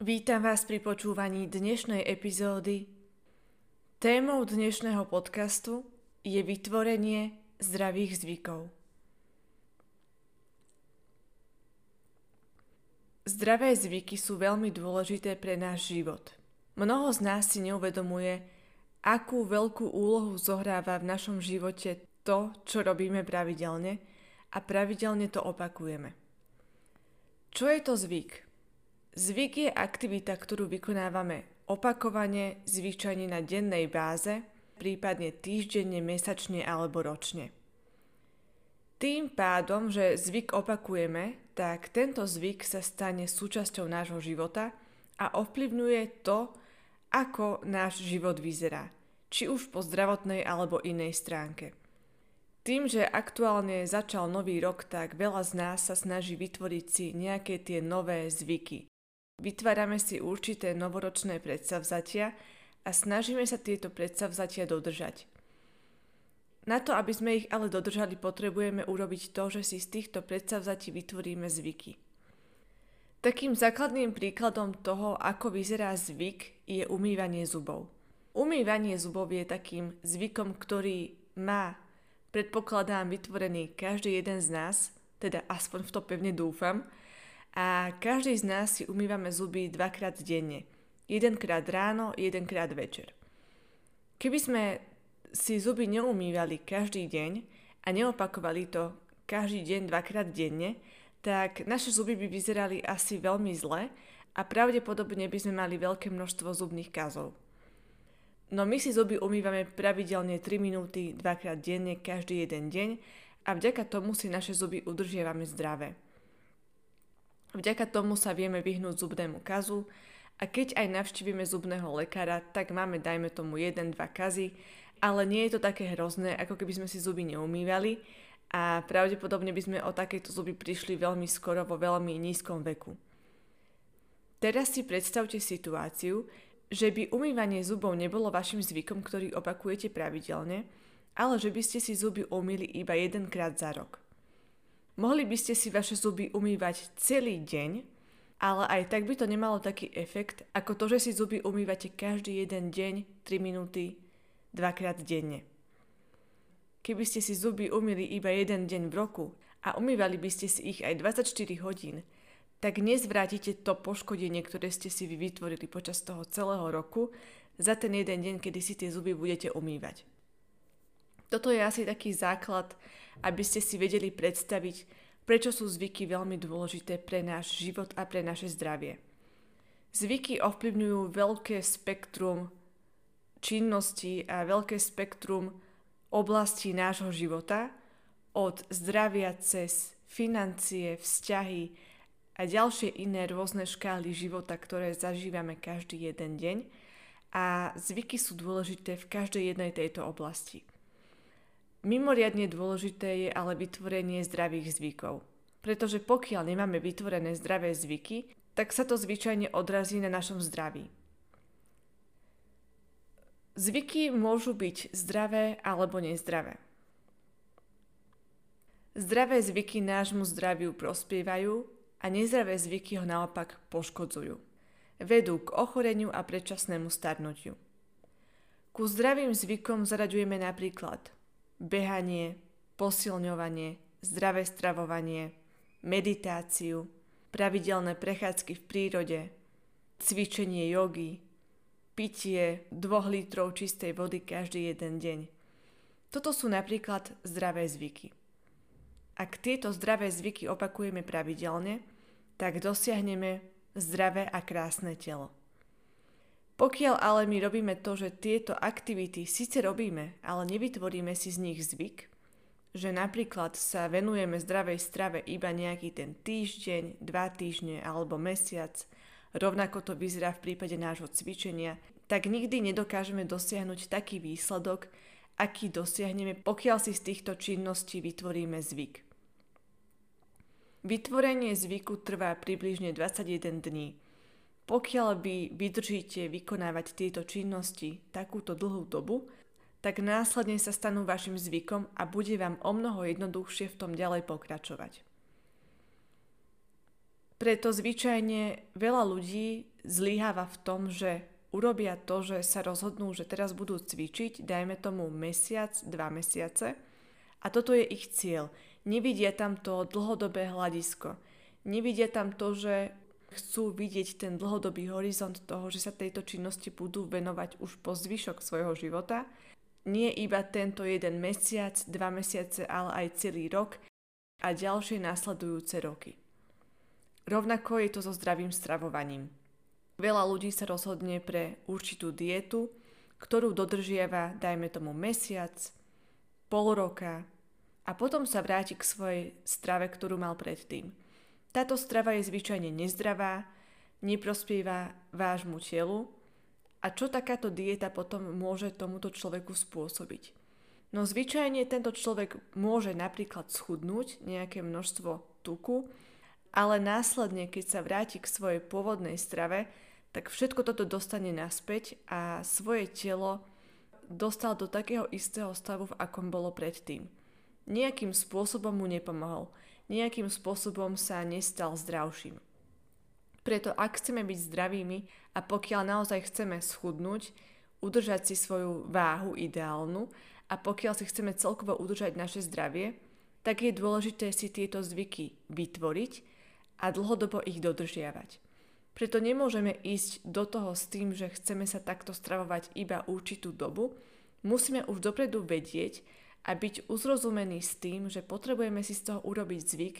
Vítam vás pri počúvaní dnešnej epizódy. Témou dnešného podcastu je vytvorenie zdravých zvykov. Zdravé zvyky sú veľmi dôležité pre náš život. Mnoho z nás si neuvedomuje, akú veľkú úlohu zohráva v našom živote to, čo robíme pravidelne a pravidelne to opakujeme. Čo je to zvyk? Zvyk je aktivita, ktorú vykonávame opakovane, zvyčajne na dennej báze, prípadne týždenne, mesačne alebo ročne. Tým pádom, že zvyk opakujeme, tak tento zvyk sa stane súčasťou nášho života a ovplyvňuje to, ako náš život vyzerá, či už po zdravotnej alebo inej stránke. Tým, že aktuálne začal nový rok, tak veľa z nás sa snaží vytvoriť si nejaké tie nové zvyky. Vytvárame si určité novoročné predsavzatia a snažíme sa tieto predsavzatia dodržať. Na to, aby sme ich ale dodržali, potrebujeme urobiť to, že si z týchto predsavzatí vytvoríme zvyky. Takým základným príkladom toho, ako vyzerá zvyk, je umývanie zubov. Umývanie zubov je takým zvykom, ktorý má, predpokladám, vytvorený každý jeden z nás, teda aspoň v to pevne dúfam, a každý z nás si umývame zuby 2-krát denne. 1-krát ráno, 1-krát večer. Keby sme si zuby neumývali každý deň a neopakovali to každý deň 2-krát denne, tak naše zuby by vyzerali asi veľmi zle a pravdepodobne by sme mali veľké množstvo zubných kazov. No my si zuby umývame pravidelne 3 minúty 2-krát denne každý jeden deň a vďaka tomu si naše zuby udržiavame zdravé. Vďaka tomu sa vieme vyhnúť zubnému kazu a keď aj navštívime zubného lekára, tak máme, dajme tomu, 1-2 kazy, ale nie je to také hrozné, ako keby sme si zuby neumývali a pravdepodobne by sme o takéto zuby prišli veľmi skoro vo veľmi nízkom veku. Teraz si predstavte situáciu, že by umývanie zubov nebolo vašim zvykom, ktorý opakujete pravidelne, ale že by ste si zuby umýli iba 1-krát za rok. Mohli by ste si vaše zuby umývať celý deň, ale aj tak by to nemalo taký efekt, ako to, že si zuby umývate každý jeden deň 3 minúty 2-krát denne. Keby ste si zuby umýli iba jeden deň v roku a umývali by ste si ich aj 24 hodín, tak nezvrátite to poškodenie, ktoré ste si vytvorili počas toho celého roku za ten jeden deň, kedy si tie zuby budete umývať. Toto je asi taký základ, aby ste si vedeli predstaviť, prečo sú zvyky veľmi dôležité pre náš život a pre naše zdravie. Zvyky ovplyvňujú veľké spektrum činností a veľké spektrum oblastí nášho života, od zdravia cez financie, vzťahy a ďalšie iné rôzne škály života, ktoré zažívame každý jeden deň, a zvyky sú dôležité v každej jednej tejto oblasti. Mimoriadne dôležité je ale vytvorenie zdravých zvykov, pretože pokiaľ nemáme vytvorené zdravé zvyky, tak sa to zvyčajne odrazí na našom zdraví. Zvyky môžu byť zdravé alebo nezdravé. Zdravé zvyky nášmu zdraviu prospievajú a nezdravé zvyky ho naopak poškodzujú. Vedú k ochoreniu a predčasnému starnutiu. Ku zdravým zvykom zaraďujeme napríklad behanie, posilňovanie, zdravé stravovanie, meditáciu, pravidelné prechádzky v prírode, cvičenie jogy, pitie 2 litrov čistej vody každý jeden deň. Toto sú napríklad zdravé zvyky. Ak tieto zdravé zvyky opakujeme pravidelne, tak dosiahneme zdravé a krásne telo. Pokiaľ ale my robíme to, že tieto aktivity síce robíme, ale nevytvoríme si z nich zvyk, že napríklad sa venujeme zdravej strave iba nejaký ten týždeň, 2 týždne alebo mesiac, rovnako to vyzerá v prípade nášho cvičenia, tak nikdy nedokážeme dosiahnuť taký výsledok, aký dosiahneme, pokiaľ si z týchto činností vytvoríme zvyk. Vytvorenie zvyku trvá približne 21 dní. Pokiaľ vy vydržíte vykonávať tieto činnosti takúto dlhú dobu, tak následne sa stanú vašim zvykom a bude vám omnoho jednoduchšie v tom ďalej pokračovať. Preto zvyčajne veľa ľudí zlyháva v tom, že urobia to, že sa rozhodnú, že teraz budú cvičiť, dajme tomu mesiac, 2 mesiace, a toto je ich cieľ. Nevidia tam to dlhodobé hľadisko. Nevidia tam to, že chcú vidieť ten dlhodobý horizont toho, že sa tejto činnosti budú venovať už po zvyšok svojho života. Nie iba tento 1 mesiac, 2 mesiace, ale aj celý rok a ďalšie následujúce roky. Rovnako je to so zdravým stravovaním. Veľa ľudí sa rozhodne pre určitú dietu, ktorú dodržiava, dajme tomu mesiac, pol roka a potom sa vráti k svojej strave, ktorú mal predtým. Táto strava je zvyčajne nezdravá, neprospieva vášmu telu. A čo takáto dieta potom môže tomuto človeku spôsobiť? No zvyčajne tento človek môže napríklad schudnúť nejaké množstvo tuku, ale následne, keď sa vráti k svojej pôvodnej strave, tak všetko toto dostane naspäť a svoje telo dostal do takého istého stavu, v akom bolo predtým. Nejakým spôsobom mu nepomohol, nejakým spôsobom sa nestal zdravším. Preto ak chceme byť zdravými a pokiaľ naozaj chceme schudnúť, udržať si svoju váhu ideálnu a pokiaľ si chceme celkovo udržať naše zdravie, tak je dôležité si tieto zvyky vytvoriť a dlhodobo ich dodržiavať. Preto nemôžeme ísť do toho s tým, že chceme sa takto stravovať iba určitú dobu. Musíme už dopredu vedieť a byť uzrozumení s tým, že potrebujeme si z toho urobiť zvyk,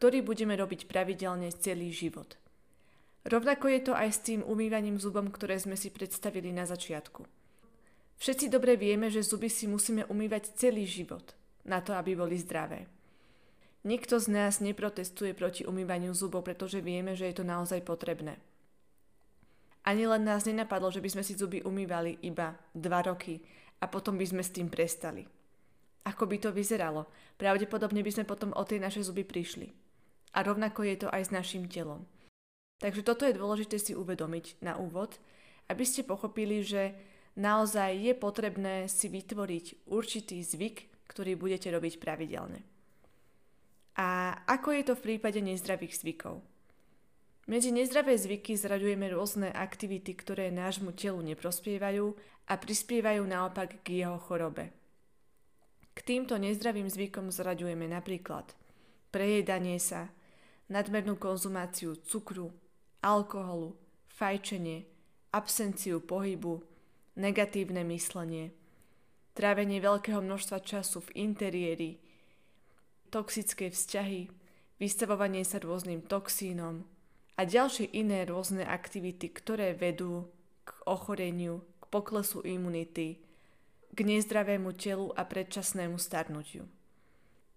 ktorý budeme robiť pravidelne celý život. Rovnako je to aj s tým umývaním zubom, ktoré sme si predstavili na začiatku. Všetci dobre vieme, že zuby si musíme umývať celý život, na to, aby boli zdravé. Nikto z nás neprotestuje proti umývaniu zubov, pretože vieme, že je to naozaj potrebné. Ani len nás nenapadlo, že by sme si zuby umývali iba 2 roky a potom by sme s tým prestali. Ako by to vyzeralo? Pravdepodobne by sme potom o tie naše zuby prišli. A rovnako je to aj s našim telom. Takže toto je dôležité si uvedomiť na úvod, aby ste pochopili, že naozaj je potrebné si vytvoriť určitý zvyk, ktorý budete robiť pravidelne. A ako je to v prípade nezdravých zvykov? Medzi nezdravé zvyky zraďujeme rôzne aktivity, ktoré nášmu telu neprospievajú a prispievajú naopak k jeho chorobe. K týmto nezdravým zvykom zraďujeme napríklad prejedanie sa, nadmernú konzumáciu cukru, alkoholu, fajčenie, absenciu pohybu, negatívne myslenie, trávenie veľkého množstva času v interiéri, toxické vzťahy, vystavovanie sa rôznym toxínom a ďalšie iné rôzne aktivity, ktoré vedú k ochoreniu, k poklesu imunity, k nezdravému telu a predčasnému starnutiu.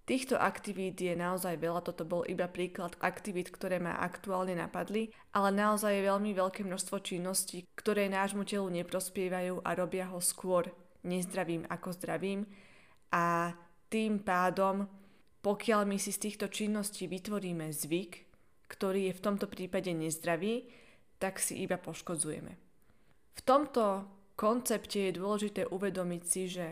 Týchto aktivít je naozaj veľa, toto bol iba príklad aktivít, ktoré ma aktuálne napadli, ale naozaj je veľmi veľké množstvo činností, ktoré nášmu telu neprospievajú a robia ho skôr nezdravým ako zdravým a tým pádom, pokiaľ my si z týchto činností vytvoríme zvyk, ktorý je v tomto prípade nezdravý, tak si iba poškodzujeme. V tomto koncepte je dôležité uvedomiť si, že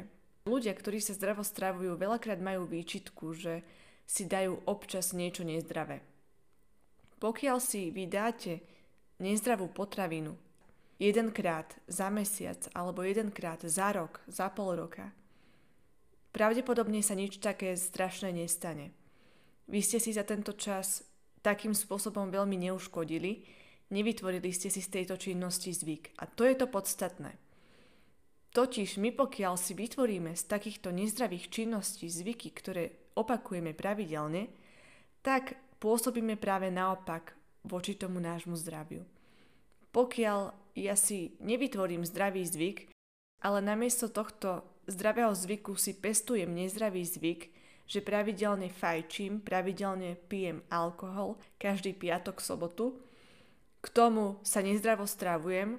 ľudia, ktorí sa zdravo stravujú, veľakrát majú výčitku, že si dajú občas niečo nezdravé. Pokiaľ si vy dáte nezdravú potravinu, 1-krát za mesiac alebo 1-krát za rok, za pol roka, pravdepodobne sa nič také strašné nestane. Vy ste si za tento čas takým spôsobom veľmi neuškodili, nevytvorili ste si z tejto činnosti zvyk. A to je to podstatné. Totiž my pokiaľ si vytvoríme z takýchto nezdravých činností zvyky, ktoré opakujeme pravidelne, tak pôsobíme práve naopak voči tomu nášmu zdraviu. Pokiaľ ja si nevytvorím zdravý zvyk, ale namiesto tohto zdravého zvyku si pestujem nezdravý zvyk, že pravidelne fajčím, pravidelne pijem alkohol každý piatok, sobotu, k tomu sa nezdravo stravujem,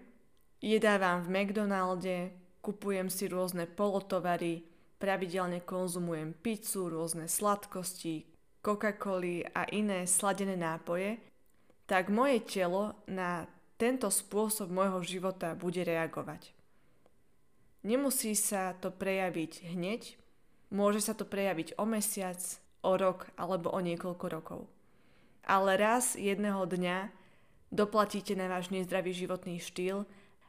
jedávam v McDonalde, kupujem si rôzne polotovary, pravidelne konzumujem pizzu, rôzne sladkosti, Coca-Coly a iné sladené nápoje, tak moje telo na tento spôsob môjho života bude reagovať. Nemusí sa to prejaviť hneď, môže sa to prejaviť o mesiac, o rok alebo o niekoľko rokov. Ale raz jedného dňa doplatíte na váš nezdravý životný štýl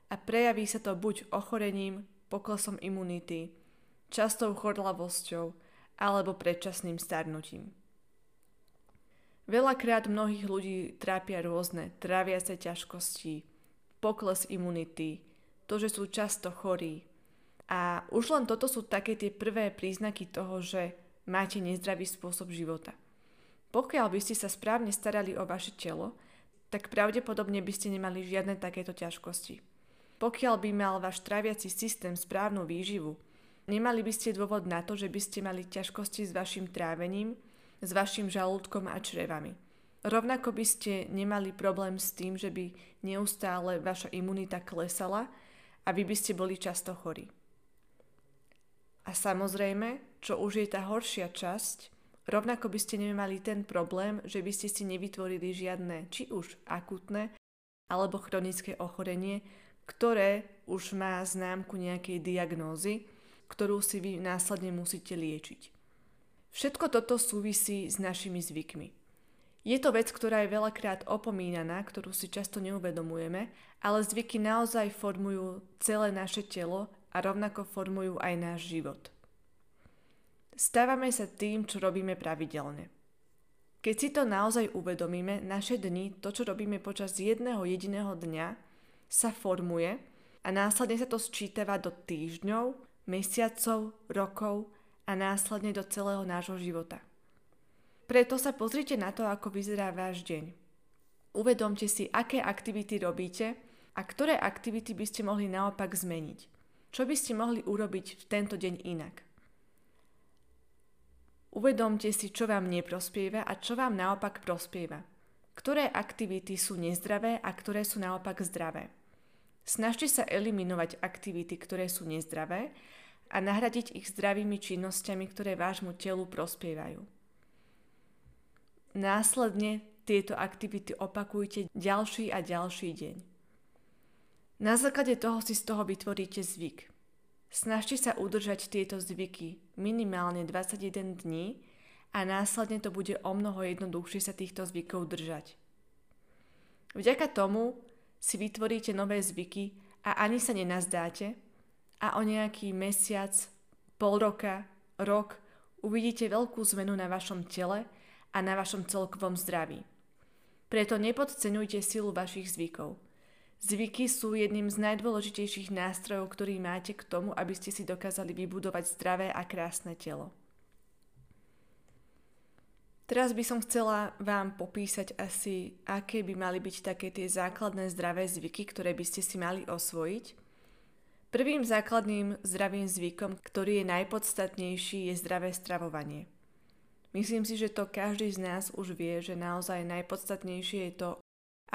a prejaví sa to buď ochorením, poklesom imunity, častou chorlavosťou alebo predčasným starnutím. Veľakrát mnohých ľudí trápia rôzne tráviace ťažkosti, pokles imunity, to, že sú často chorí. A už len toto sú také tie prvé príznaky toho, že máte nezdravý spôsob života. Pokiaľ by ste sa správne starali o vaše telo, tak pravdepodobne by ste nemali žiadne takéto ťažkosti. Pokiaľ by mal váš tráviaci systém správnu výživu, nemali by ste dôvod na to, že by ste mali ťažkosti s vašim trávením, s vašim žalúdkom a črevami. Rovnako by ste nemali problém s tým, že by neustále vaša imunita klesala a vy by ste boli často chorí. A samozrejme, čo už je tá horšia časť, rovnako by ste nemali ten problém, že by ste si nevytvorili žiadne, či už akutné, alebo chronické ochorenie, ktoré už má známku nejakej diagnózy, ktorú si vy následne musíte liečiť. Všetko toto súvisí s našimi zvykmi. Je to vec, ktorá je veľakrát opomínaná, ktorú si často neuvedomujeme, ale zvyky naozaj formujú celé naše telo a rovnako formujú aj náš život. Stávame sa tým, čo robíme pravidelne. Keď si to naozaj uvedomíme, naše dni, to, čo robíme počas jedného jediného dňa, sa formuje a následne sa to sčítava do týždňov, mesiacov, rokov a následne do celého nášho života. Preto sa pozrite na to, ako vyzerá váš deň. Uvedomte si, aké aktivity robíte a ktoré aktivity by ste mohli naopak zmeniť. Čo by ste mohli urobiť v tento deň inak? Uvedomte si, čo vám neprospieva a čo vám naopak prospieva. Ktoré aktivity sú nezdravé a ktoré sú naopak zdravé. Snažte sa eliminovať aktivity, ktoré sú nezdravé, a nahradiť ich zdravými činnosťami, ktoré vášmu telu prospievajú. Následne tieto aktivity opakujte ďalší a ďalší deň. Na základe toho si z toho vytvoríte zvyk. Snažte sa udržať tieto zvyky minimálne 21 dní a následne to bude omnoho jednoduchšie sa týchto zvykov držať. Vďaka tomu si vytvoríte nové zvyky a ani sa nenazdáte, a o nejaký mesiac, pol roka, rok uvidíte veľkú zmenu na vašom tele a na vašom celkovom zdraví. Preto nepodceňujte silu vašich zvykov. Zvyky sú jedným z najdôležitejších nástrojov, ktorý máte k tomu, aby ste si dokázali vybudovať zdravé a krásne telo. Teraz by som chcela vám popísať asi, aké by mali byť také tie základné zdravé zvyky, ktoré by ste si mali osvojiť. Prvým základným zdravým zvykom, ktorý je najpodstatnejší, je zdravé stravovanie. Myslím si, že to každý z nás už vie, že naozaj najpodstatnejšie je to,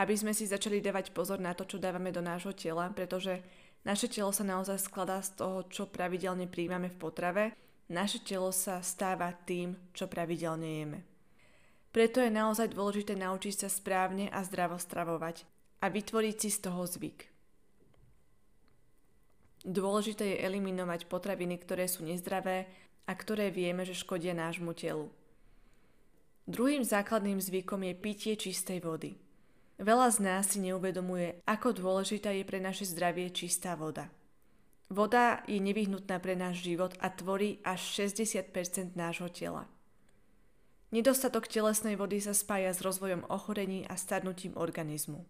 aby sme si začali dávať pozor na to, čo dávame do nášho tela, pretože naše telo sa naozaj skladá z toho, čo pravidelne príjmame v potrave. Naše telo sa stáva tým, čo pravidelne jeme. Preto je naozaj dôležité naučiť sa správne a zdravo stravovať a vytvoriť si z toho zvyk. Dôležité je eliminovať potraviny, ktoré sú nezdravé a ktoré vieme, že škodia nášmu telu. Druhým základným zvykom je pitie čistej vody. Veľa z nás si neuvedomuje, ako dôležitá je pre naše zdravie čistá voda. Voda je nevyhnutná pre náš život a tvorí až 60% nášho tela. Nedostatok telesnej vody sa spája s rozvojom ochorení a starnutím organizmu.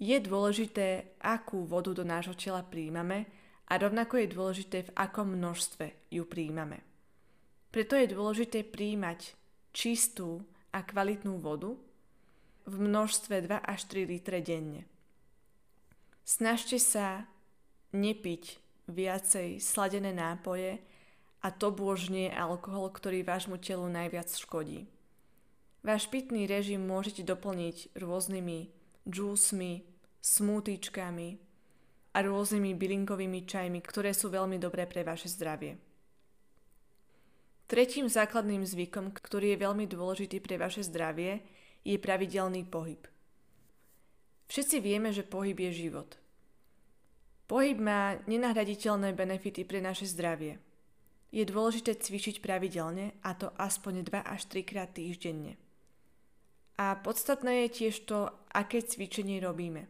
Je dôležité, akú vodu do nášho tela prijímame a rovnako je dôležité, v akom množstve ju prijímame. Preto je dôležité prijímať čistú a kvalitnú vodu v množstve 2 až 3 litre denne. Snažte sa nepiť viacej sladené nápoje a to bôžne alkohol, ktorý vášmu telu najviac škodí. Váš pitný režim môžete doplniť rôznymi džúsmi, smoothiečkami a rôznymi bylinkovými čajmi, ktoré sú veľmi dobré pre vaše zdravie. Tretím základným zvykom, ktorý je veľmi dôležitý pre vaše zdravie, je pravidelný pohyb. Všetci vieme, že pohyb je život. Pohyb má nenahraditeľné benefity pre naše zdravie. Je dôležité cvičiť pravidelne, a to aspoň 2 až 3 krát týždenne. A podstatné je tiež to, aké cvičenie robíme.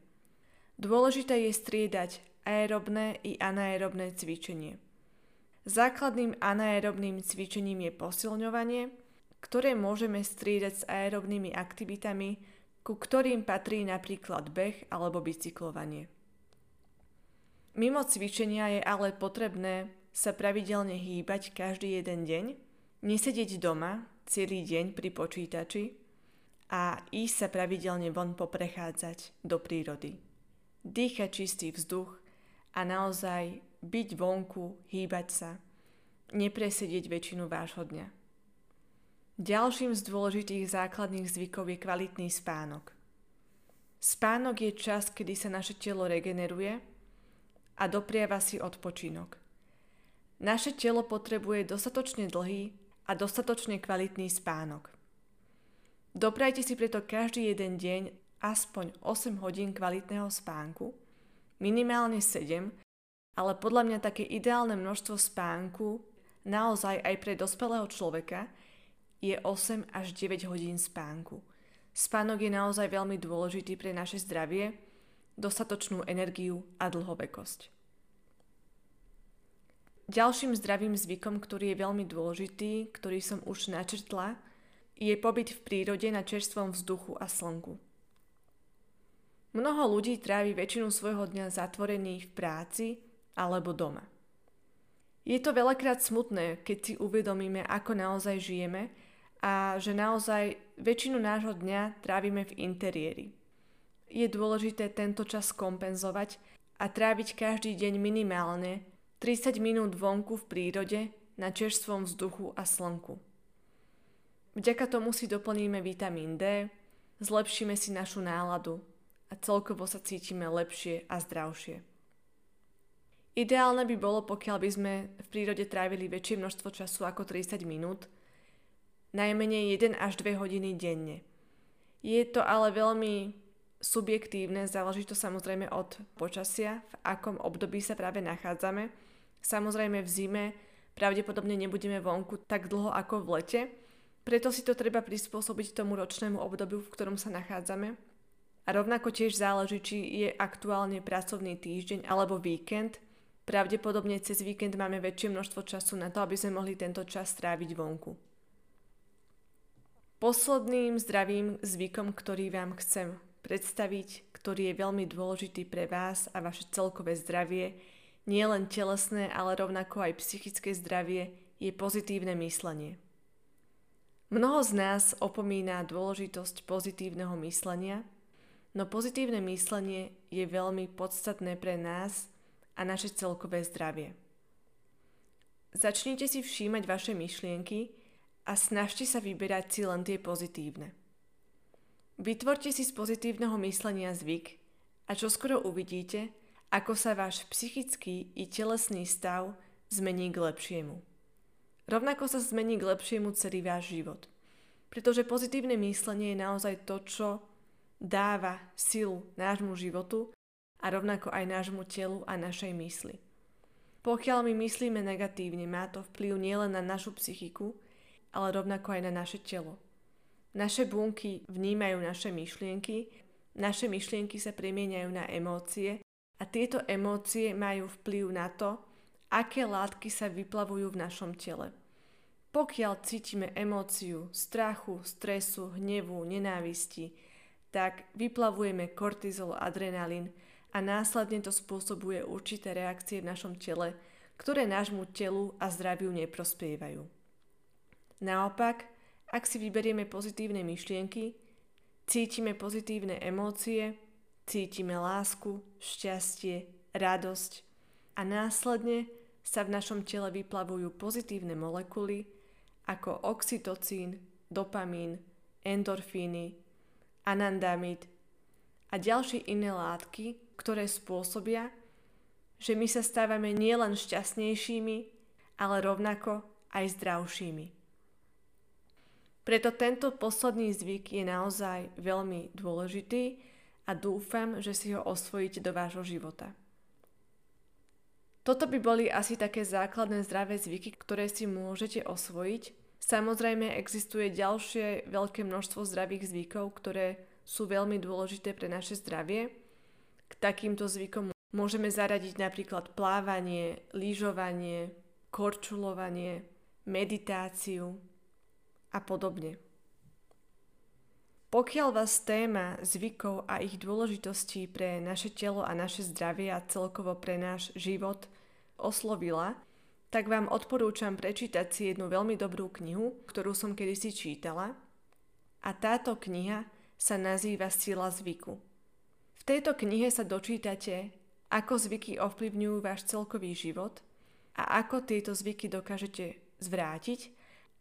Dôležité je striedať aerobné i anaerobné cvičenie. Základným anaerobným cvičením je posilňovanie, ktoré môžeme striedať s aerobnými aktivitami, ku ktorým patrí napríklad beh alebo bicyklovanie. Mimo cvičenia je ale potrebné sa pravidelne hýbať každý jeden deň, nesedieť doma celý deň pri počítači a ísť sa pravidelne von poprechádzať do prírody. Dýchať čistý vzduch a naozaj byť vonku, hýbať sa, nepresedieť väčšinu vášho dňa. Ďalším z dôležitých základných zvykov je kvalitný spánok. Spánok je čas, kedy sa naše telo regeneruje a dopriava si odpočinok. Naše telo potrebuje dostatočne dlhý a dostatočne kvalitný spánok. Doprajte si preto každý jeden deň aspoň 8 hodín kvalitného spánku, minimálne 7, ale podľa mňa také ideálne množstvo spánku naozaj aj pre dospelého človeka je 8 až 9 hodín spánku. Spánok je naozaj veľmi dôležitý pre naše zdravie, dostatočnú energiu a dlhovekosť. Ďalším zdravým zvykom, ktorý je veľmi dôležitý, ktorý som už načrtla, je pobyt v prírode na čerstvom vzduchu a slnku. Mnoho ľudí trávi väčšinu svojho dňa zatvorených v práci alebo doma. Je to veľakrát smutné, keď si uvedomíme, ako naozaj žijeme a že naozaj väčšinu nášho dňa trávime v interiéri. Je dôležité tento čas kompenzovať a tráviť každý deň minimálne 30 minút vonku v prírode, na čerstvom vzduchu a slnku. Vďaka tomu si doplníme vitamín D, zlepšíme si našu náladu a celkovo sa cítime lepšie a zdravšie. Ideálne by bolo, pokiaľ by sme v prírode trávili väčšie množstvo času ako 30 minút, najmenej 1 až 2 hodiny denne. Je to ale veľmi subjektívne, záleží to samozrejme od počasia, v akom období sa práve nachádzame. Samozrejme v zime pravdepodobne nebudeme vonku tak dlho ako v lete, preto si to treba prispôsobiť tomu ročnému obdobiu, v ktorom sa nachádzame. A rovnako tiež záleží, či je aktuálne pracovný týždeň alebo víkend. Pravdepodobne cez víkend máme väčšie množstvo času na to, aby sme mohli tento čas stráviť vonku. Posledným zdravým zvykom, ktorý vám chcem predstaviť, ktorý je veľmi dôležitý pre vás a vaše celkové zdravie, nie len telesné, ale rovnako aj psychické zdravie, je pozitívne myslenie. Mnoho z nás opomína dôležitosť pozitívneho myslenia, no pozitívne myslenie je veľmi podstatné pre nás a naše celkové zdravie. Začnite si všímať vaše myšlienky a snažte sa vyberať si len tie pozitívne. Vytvorte si z pozitívneho myslenia zvyk a čoskoro uvidíte, ako sa váš psychický i telesný stav zmení k lepšiemu. Rovnako sa zmení k lepšiemu celý váš život. Pretože pozitívne myslenie je naozaj to, čo dáva silu nášmu životu a rovnako aj nášmu telu a našej mysli. Pokiaľ my myslíme negatívne, má to vplyv nielen na našu psychiku, ale rovnako aj na naše telo. Naše bunky vnímajú naše myšlienky sa premieňajú na emócie, a tieto emócie majú vplyv na to, aké látky sa vyplavujú v našom tele. Pokiaľ cítime emóciu strachu, stresu, hnevu, nenávisti, tak vyplavujeme kortizol, adrenalín a následne to spôsobuje určité reakcie v našom tele, ktoré nášmu telu a zdraviu neprospievajú. Naopak, ak si vyberieme pozitívne myšlienky, cítime pozitívne emócie, cítime lásku, šťastie, radosť a následne sa v našom tele vyplavujú pozitívne molekuly ako oxytocín, dopamín, endorfíny, anandamid a ďalšie iné látky, ktoré spôsobia, že my sa stávame nielen šťastnejšími, ale rovnako aj zdravšími. Preto tento posledný zvyk je naozaj veľmi dôležitý a dúfam, že si ho osvojíte do vášho života. Toto by boli asi také základné zdravé zvyky, ktoré si môžete osvojiť. Samozrejme existuje ďalšie veľké množstvo zdravých zvykov, ktoré sú veľmi dôležité pre naše zdravie. K takýmto zvykom môžeme zaradiť napríklad plávanie, lyžovanie, korčulovanie, meditáciu a podobne. Pokiaľ vás téma zvykov a ich dôležitostí pre naše telo a naše zdravie a celkovo pre náš život oslovila, tak vám odporúčam prečítať si jednu veľmi dobrú knihu, ktorú som kedysi čítala. A táto kniha sa nazýva Sila zvyku. V tejto knihe sa dočítate, ako zvyky ovplyvňujú váš celkový život a ako tieto zvyky dokážete zvrátiť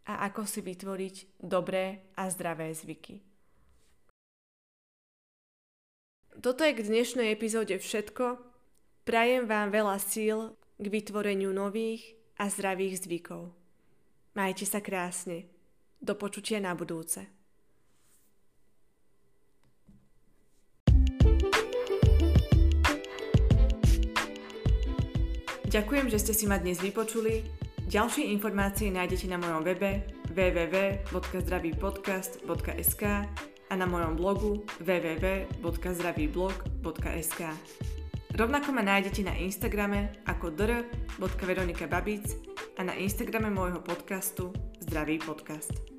a ako si vytvoriť dobré a zdravé zvyky. Toto je k dnešnej epizóde všetko. Prajem vám veľa síl k vytvoreniu nových a zdravých zvykov. Majte sa krásne. Do počutia na budúce. Ďakujem, že ste si ma dnes vypočuli. Ďalšie informácie nájdete na mojom webe www.zdravypodcast.sk a na mojom blogu www.zdravyblog.sk. Rovnako ma nájdete na Instagrame ako dr.veronikababic a na Instagrame môjho podcastu Zdravý podcast.